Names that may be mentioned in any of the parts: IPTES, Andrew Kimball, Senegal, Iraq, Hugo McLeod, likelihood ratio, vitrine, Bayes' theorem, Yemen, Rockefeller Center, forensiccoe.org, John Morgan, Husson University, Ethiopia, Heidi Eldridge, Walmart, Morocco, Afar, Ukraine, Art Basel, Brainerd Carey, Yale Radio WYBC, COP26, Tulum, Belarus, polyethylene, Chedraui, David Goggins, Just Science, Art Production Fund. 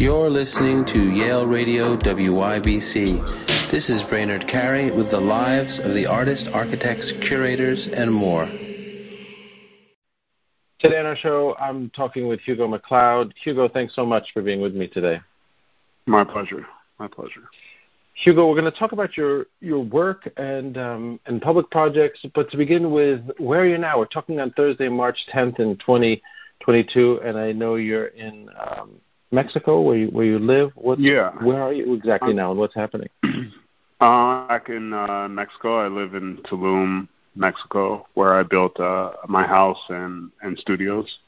You're listening to Yale Radio WYBC. This is Brainerd Carey with the lives of the artists, architects, curators, and more. Today on our show, I'm talking with Hugo McLeod. Hugo, thanks so much for being with me today. My pleasure. My pleasure. Hugo, we're going to talk about your work and public projects, but to begin with, where are you now? We're talking on Thursday, March 10th in 2022, and I know you're in Mexico, where you live. Where are you exactly now, and what's happening? Back in Mexico. I live in Tulum, Mexico, where I built my house and studios.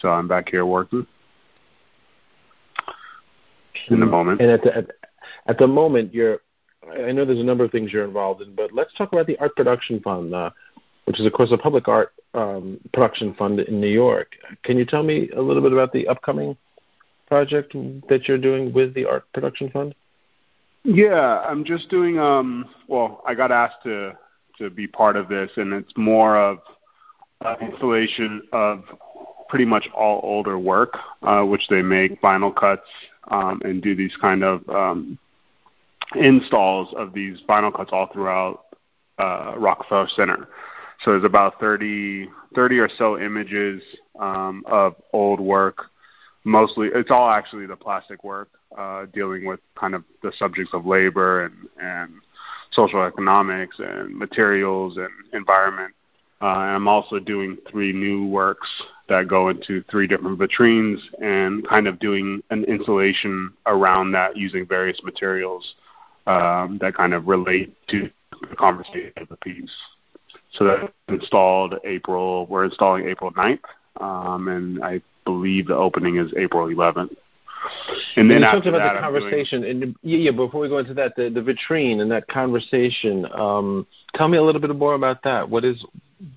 So I'm back here working in the moment. And at the moment, I know there's a number of things you're involved in, but let's talk about the Art Production Fund, which is, of course, a public art production fund in New York. Can you tell me a little bit about the upcoming project that you're doing with the Art Production Fund? Yeah, I'm just doing, I got asked to be part of this, and it's more of an installation of pretty much all older work, which they make vinyl cuts and do these kind of installs of these vinyl cuts all throughout Rockefeller Center. So there's about 30 or so images of old work. Mostly, it's all actually the plastic work, dealing with kind of the subjects of labor and social economics and materials and environment. And I'm also doing 3 new works that go into 3 different vitrines and kind of doing an installation around that using various materials that kind of relate to the conversation of the piece. So that's installed April. We're installing April 9th, and I believe the opening is April 11th. And then after that, the conversation. Before we go into that, the vitrine and that conversation. Tell me a little bit more about that. What is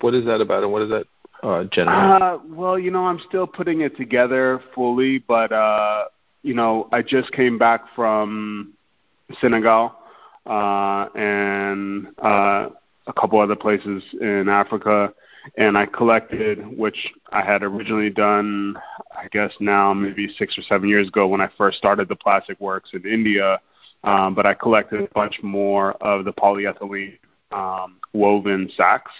that about, and what is that generate? I'm still putting it together fully, but I just came back from Senegal and a couple other places in Africa. And I collected, which I had originally done, I guess now maybe 6 or 7 years ago when I first started the plastic works in India, but I collected a bunch more of the polyethylene woven sacks.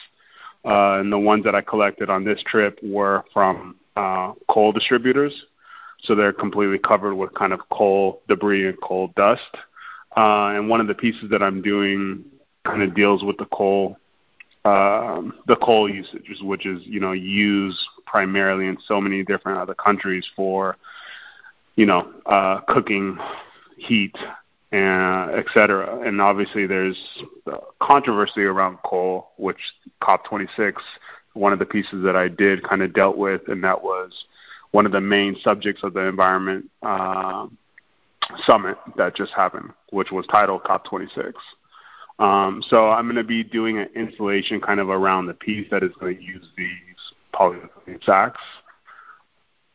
And the ones that I collected on this trip were from coal distributors. So they're completely covered with kind of coal debris and coal dust. And one of the pieces that I'm doing kind of deals with the coal usage, which is, used primarily in so many different other countries for, cooking, heat, and et cetera. And obviously there's controversy around coal, which COP26, one of the pieces that I did kind of dealt with, and that was one of the main subjects of the environment summit that just happened, which was titled COP26. So I'm going to be doing an installation kind of around the piece that is going to use these polyethylene sacks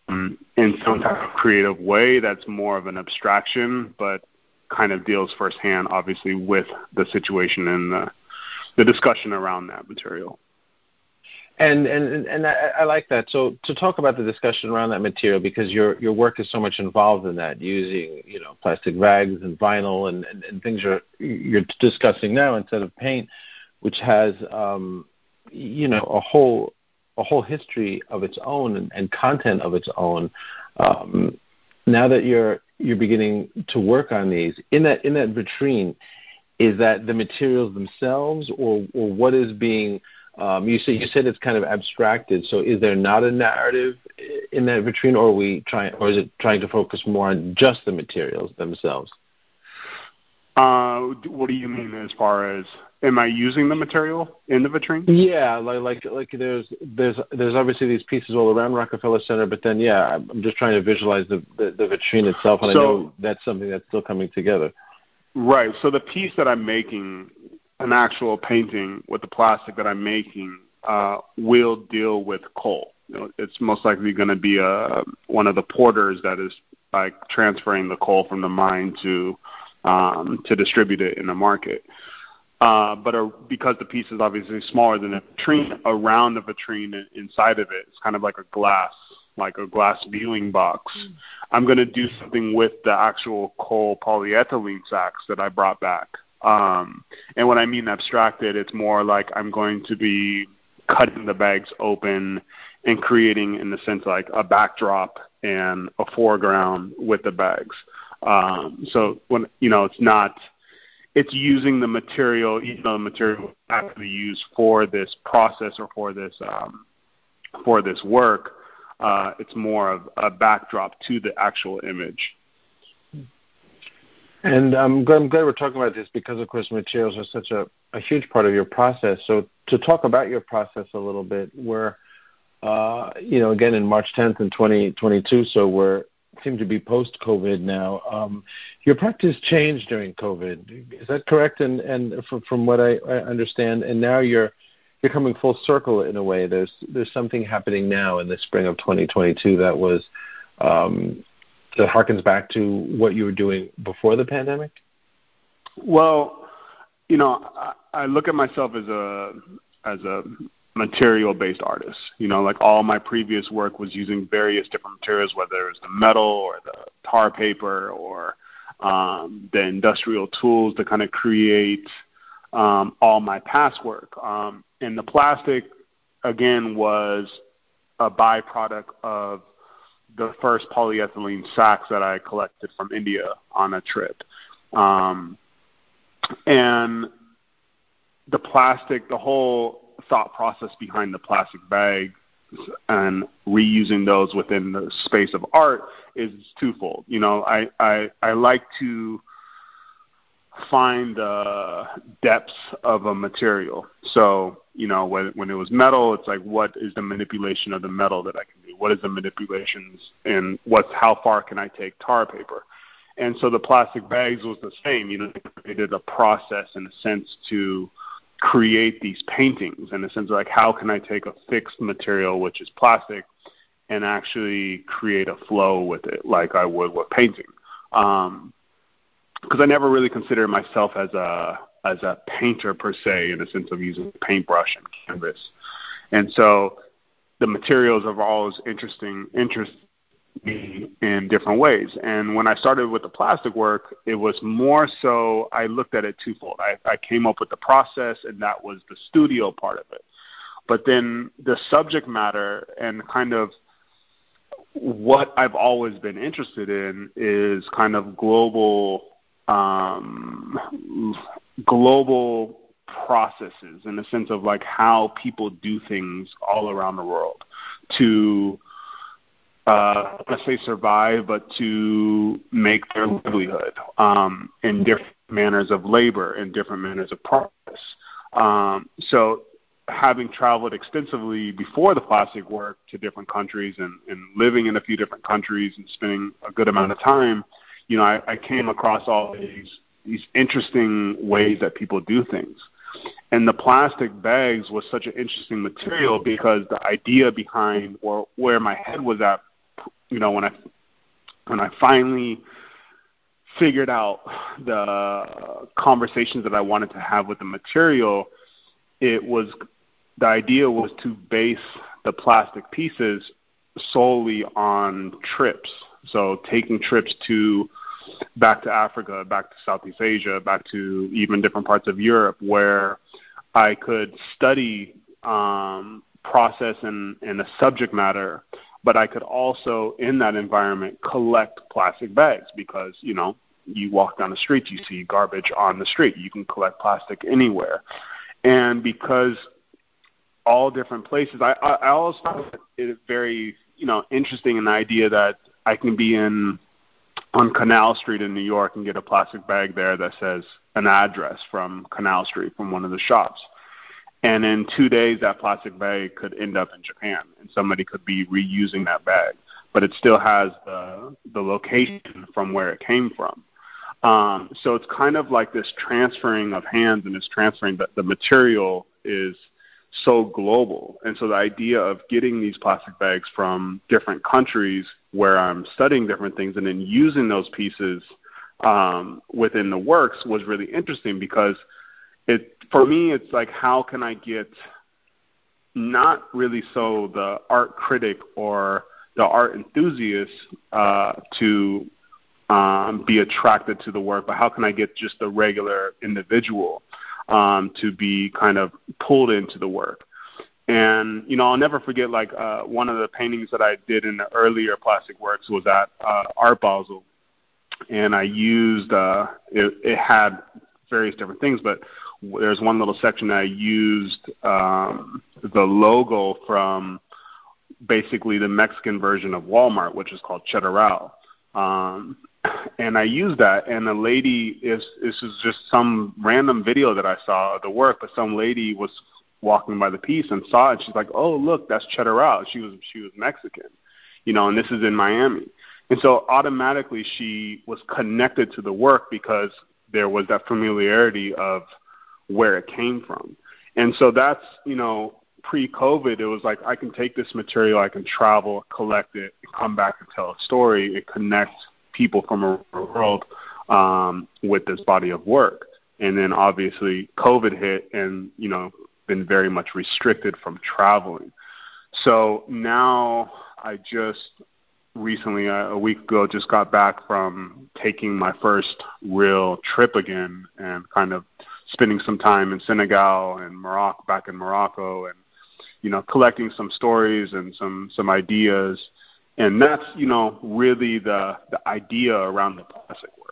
in some type of creative way that's more of an abstraction, but kind of deals firsthand, obviously, with the situation and the discussion around that material. And I like that. So to talk about the discussion around that material, because your work is so much involved in that, using plastic bags and vinyl and things you're discussing now instead of paint, which has a whole history of its own and content of its own. Now that you're beginning to work on these in that vitrine, is that the materials themselves, or what is being you said it's kind of abstracted. So, is there not a narrative in that vitrine, or is it trying to focus more on just the materials themselves? What do you mean as far as? Am I using the material in the vitrine? Yeah, like there's obviously these pieces all around Rockefeller Center, but then I'm just trying to visualize the vitrine itself, and so, I know that's something that's still coming together. Right. So the piece that I'm making, an actual painting with the plastic that I'm making, will deal with coal. It's most likely going to be one of the porters that is like transferring the coal from the mine to distribute it in the market. Because the piece is obviously smaller than the vitrine, around the vitrine inside of it, it's kind of like a glass like a glass viewing box. I'm going to do something with the actual coal polyethylene sacks that I brought back. And when I mean abstracted, it's more like I'm going to be cutting the bags open and creating, in a sense, like a backdrop and a foreground with the bags. So when, you know, it's not, it's using the material, even though the material was actually used for this process or for this work, it's more of a backdrop to the actual image. And I'm glad we're talking about this because, of course, materials are such a huge part of your process. So to talk about your process a little bit, we're, you know, again, in March 10th in 2022, so we're seem to be post-COVID now. Your practice changed during COVID. Is that correct? And from what I understand, and now you're coming full circle in a way. There's something happening now in the spring of 2022 that was that harkens back to what you were doing before the pandemic? Well, you know, I look at myself as a material-based artist. You know, like all my previous work was using various different materials, whether it was the metal or the tar paper or the industrial tools to kind of create all my past work. And the plastic, again, was a byproduct of the first polyethylene sacks that I collected from India on a trip. And the plastic, the whole thought process behind the plastic bags and reusing those within the space of art is twofold. You know, I like to find the depths of a material. So, you know, when it was metal, it's like, what is the manipulation of the metal that I can do? What is the manipulations and how far can I take tar paper? And so the plastic bags was the same. You know, they did a process in a sense to create these paintings, in a sense of like, how can I take a fixed material, which is plastic, and actually create a flow with it like I would with painting. Because I never really considered myself as a painter per se, in the sense of using paintbrush and canvas. And so the materials have always interest me in different ways. And when I started with the plastic work, it was more so I looked at it twofold. I came up with the process, and that was the studio part of it. But then the subject matter and kind of what I've always been interested in is kind of global processes, in the sense of like how people do things all around the world to, let's say survive, but to make their livelihood in different manners of labor and different manners of process. So having traveled extensively before the plastic work to different countries and living in a few different countries and spending a good amount of time, you know, I came across all these interesting ways that people do things. And the plastic bags was such an interesting material because the idea behind, or where my head was at, you know, when I finally figured out the conversations that I wanted to have with the material, it was, the idea was to base the plastic pieces solely on trips. So taking trips back to Africa, back to Southeast Asia, back to even different parts of Europe, where I could study process and the subject matter, but I could also, in that environment, collect plastic bags because, you know, you walk down the street, you see garbage on the street. You can collect plastic anywhere. And because all different places, I always found it very, you know, interesting, an idea that I can be on Canal Street in New York and get a plastic bag there that says an address from Canal Street from one of the shops. And in 2 days, that plastic bag could end up in Japan, and somebody could be reusing that bag. But it still has the location from where it came from. So it's kind of like this transferring of hands, and this transferring that the material is so global. And so the idea of getting these plastic bags from different countries where I'm studying different things and then using those pieces within the works was really interesting because for me, it's like, how can I get not really so the art critic or the art enthusiast to be attracted to the work, but how can I get just the regular individual to be kind of pulled into the work? And, you know, I'll never forget, like, one of the paintings that I did in the earlier plastic works was at Art Basel. And I used, it had various different things, but there's one little section that I used the logo from basically the Mexican version of Walmart, which is called Chedraui. And I used that, and the lady, this is just some random video that I saw of the work, but some lady was walking by the piece and saw it. She's like, oh, look, that's Chedraui. She was Mexican, you know, and this is in Miami. And so automatically she was connected to the work because there was that familiarity of where it came from. And so that's, you know, pre-COVID, it was like, I can take this material, I can travel, collect it, come back and tell a story, and connect people from around the world with this body of work. And then obviously COVID hit and, you know, been very much restricted from traveling. So now I just recently, a week ago, just got back from taking my first real trip again and kind of spending some time in Senegal and Morocco, back in Morocco, and, you know, collecting some stories and some ideas. And that's, you know, really the idea around the plastic work.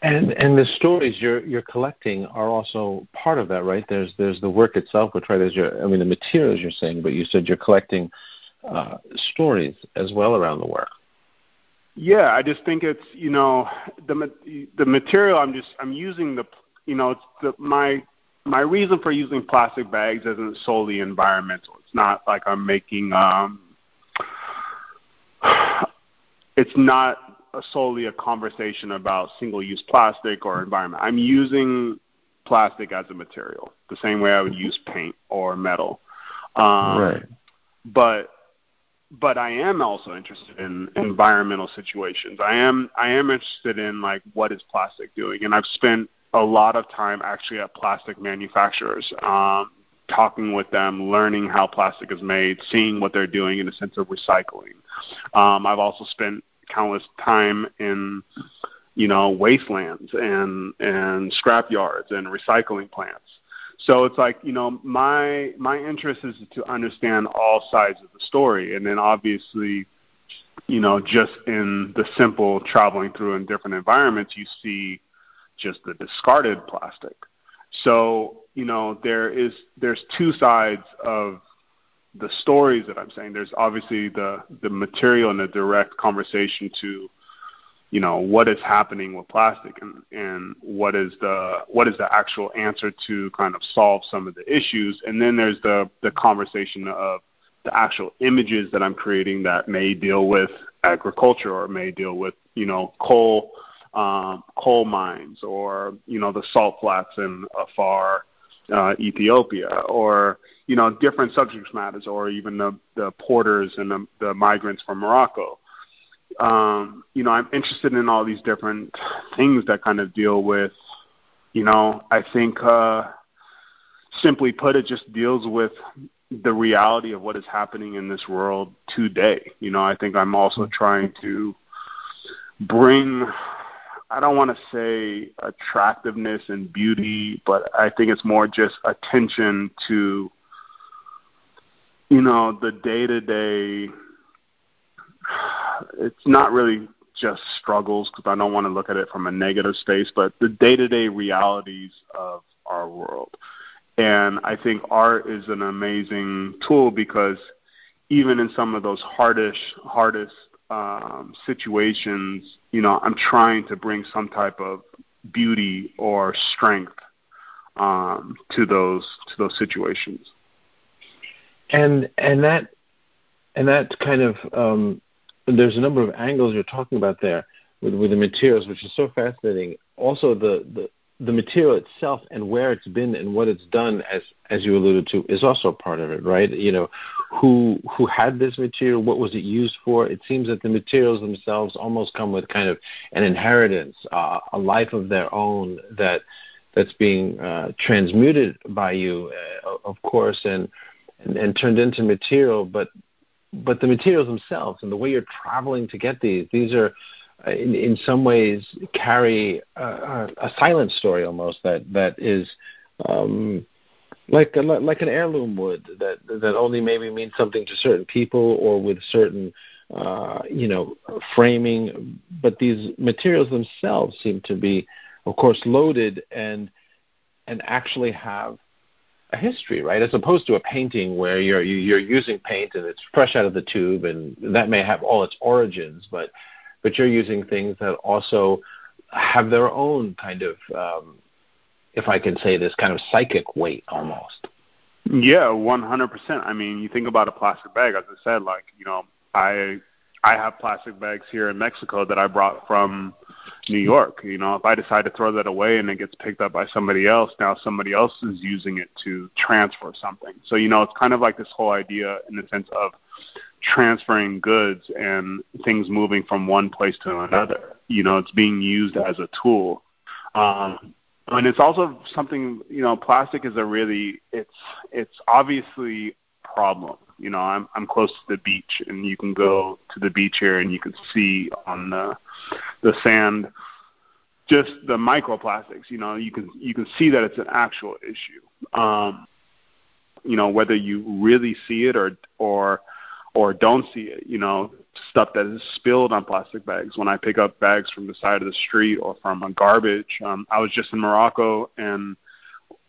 And the stories you're collecting are also part of that, right? There's the work itself, which, right, is the materials you're saying, but you said you're collecting stories as well around the work. Yeah, I just think it's, you know, the material. I'm using the, you know, it's my reason for using plastic bags isn't solely environmental. It's not like I'm making it's not solely a conversation about single-use plastic or environment. I'm using plastic as a material, the same way I would use paint or metal. Right. But I am also interested in environmental situations. I am interested in, like, what is plastic doing? And I've spent a lot of time actually at plastic manufacturers, talking with them, learning how plastic is made, seeing what they're doing in the sense of recycling. I've also spent countless time in, you know, wastelands and scrap yards and recycling plants. So it's like, you know, my interest is to understand all sides of the story. And then obviously, you know, just in the simple traveling through in different environments, you see just the discarded plastic. So, you know, there's two sides of the stories that I'm saying. There's obviously the material and the direct conversation to, you know, what is happening with plastic and what is the actual answer to kind of solve some of the issues. And then there's the conversation of the actual images that I'm creating that may deal with agriculture or may deal with, you know, coal mines or, you know, the salt flats in Afar, Ethiopia, or, you know, different subject matters, or even the porters and the migrants from Morocco. You know, I'm interested in all these different things that kind of deal with, you know, I think, simply put, it just deals with the reality of what is happening in this world today. You know, I think I'm also trying to bring, I don't want to say attractiveness and beauty, but I think it's more just attention to, you know, the day-to-day. It's not really just struggles, because I don't want to look at it from a negative space, but the day-to-day realities of our world. And I think art is an amazing tool, because even in some of those hardest situations, you know, I'm trying to bring some type of beauty or strength to those situations. And that kind of there's a number of angles you're talking about there with the materials, which is so fascinating. Also, the material itself and where it's been and what it's done, as you alluded to, is also part of it, right? You know, who had this material? What was it used for? It seems that the materials themselves almost come with kind of an inheritance, a life of their own that's being transmuted by you, of course, and turned into material, but but the materials themselves and the way you're traveling to get these are in some ways carry a silent story almost that is like an heirloom would that only maybe means something to certain people or with certain framing. But these materials themselves seem to be, of course, loaded and actually have a history, right? As opposed to a painting where you're using paint and it's fresh out of the tube, and that may have all its origins, but you're using things that also have their own kind of, if I can say this, kind of psychic weight almost. Yeah, 100%. I mean, you think about a plastic bag, as I said, I have plastic bags here in Mexico that I brought from New York. If I decide to throw that away and it gets picked up by somebody else, now somebody else is using it to transfer something. So, it's kind of like this whole idea in the sense of transferring goods and things moving from one place to another. It's being used as a tool. And it's also something, plastic is it's obviously a problem. I'm close to the beach, and you can go to the beach here and you can see on the sand just the microplastics. You can see that it's an actual issue. Whether you really see it or don't see it, stuff that is spilled on plastic bags. When I pick up bags from the side of the street or from a garbage, I was just in Morocco, and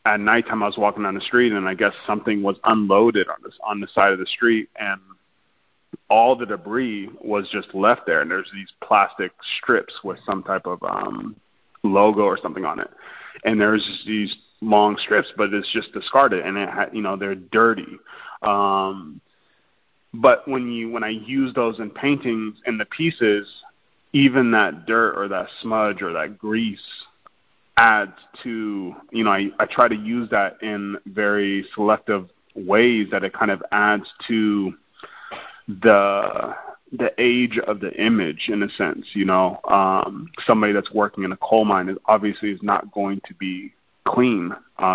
at nighttime I was walking down the street, and I guess something was unloaded on the side of the street, and all the debris was just left there. And there's these plastic strips with some type of logo or something on it, and there's these long strips, but it's just discarded, and they're dirty. But when I use those in paintings and the pieces, even that dirt or that smudge or that grease adds to, I try to use that in very selective ways that it kind of adds to the age of the image in a sense. Somebody that's working in a coal mine is obviously not going to be clean.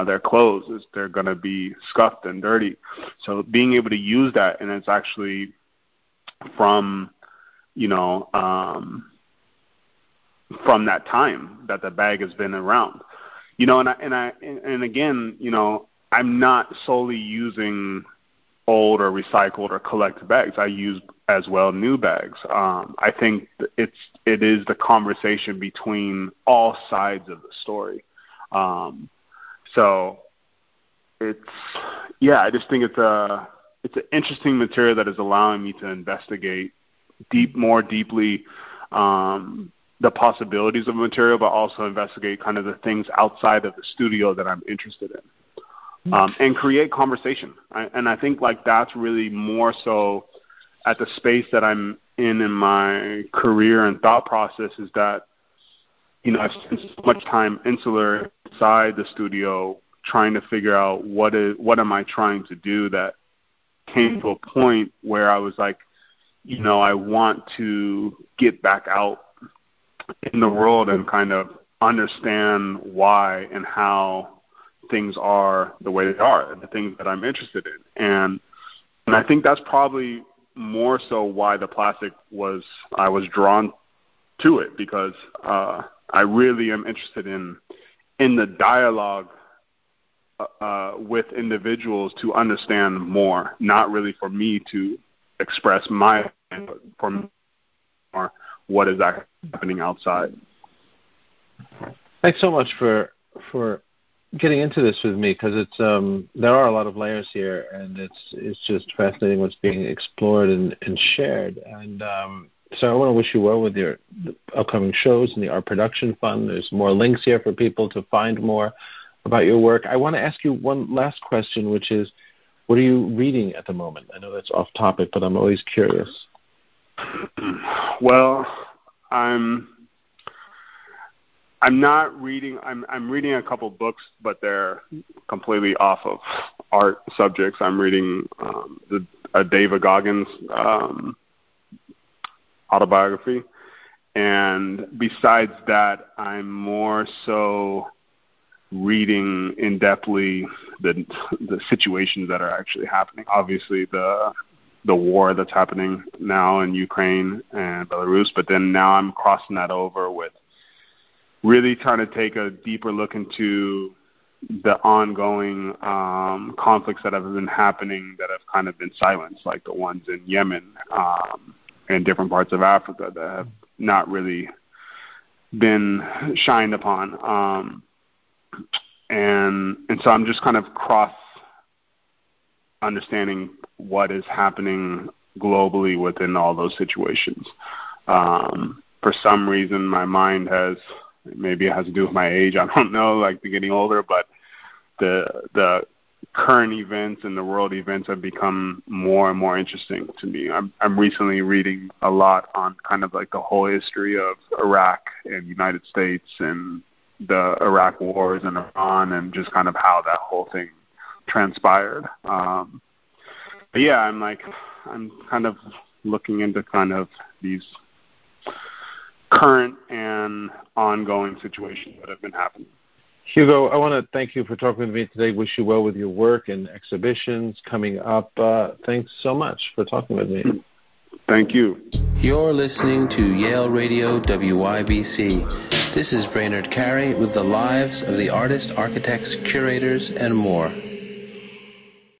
Their clothes, they're going to be scuffed and dirty. So being able to use that, and it's actually from, from that time that the bag has been around, and again, I'm not solely using old or recycled or collected bags. I use as well new bags. I think it is the conversation between all sides of the story. So I just think it's an interesting material that is allowing me to investigate more deeply, the possibilities of material, but also investigate kind of the things outside of the studio that I'm interested in, and create conversation. I think that's really more so at the space that I'm in my career and thought process, is that, I've spent so much time insular inside the studio trying to figure out what am I trying to do, that came to a point where I was like, I want to get back out in the world and kind of understand why and how things are the way they are and the things that I'm interested in. And I think that's probably more so why the plastic I was drawn to it, because I really am interested in the dialogue with individuals to understand more, not really for me to express my opinion, but for me more what is actually happening outside. Thanks so much for getting into this with me, because it's there are a lot of layers here, and it's just fascinating what's being explored and shared. And so I want to wish you well with your upcoming shows and the Art Production Fund. There's more links here for people to find more about your work. I want to ask you one last question, which is, what are you reading at the moment? I know that's off topic, but I'm always curious. Well, I'm not reading. I'm reading a couple books, but they're completely off of art subjects. I'm reading David Goggins autobiography, and besides that, I'm more so reading in depthly the situations that are actually happening. Obviously, the the war that's happening now in Ukraine and Belarus, but then now I'm crossing that over with really trying to take a deeper look into the ongoing conflicts that have been happening that have kind of been silenced, like the ones in Yemen and different parts of Africa that have not really been shined upon. And so I'm just kind of cross understanding what is happening globally within all those situations. For some reason, my mind has, maybe it has to do with my age, I don't know, like getting older, but the current events and the world events have become more and more interesting to me. I'm recently reading a lot on kind of like the whole history of Iraq and United States and the Iraq wars and Iran and just kind of how that whole thing transpired. But yeah, I'm kind of looking into kind of these current and ongoing situations that have been happening. Hugo, I want to thank you for talking with me today. Wish you well with your work and exhibitions coming up. Thanks so much for talking with me. Thank you. You're listening to Yale Radio WYBC. This is Brainerd Carey with the lives of the artists, architects, curators, and more.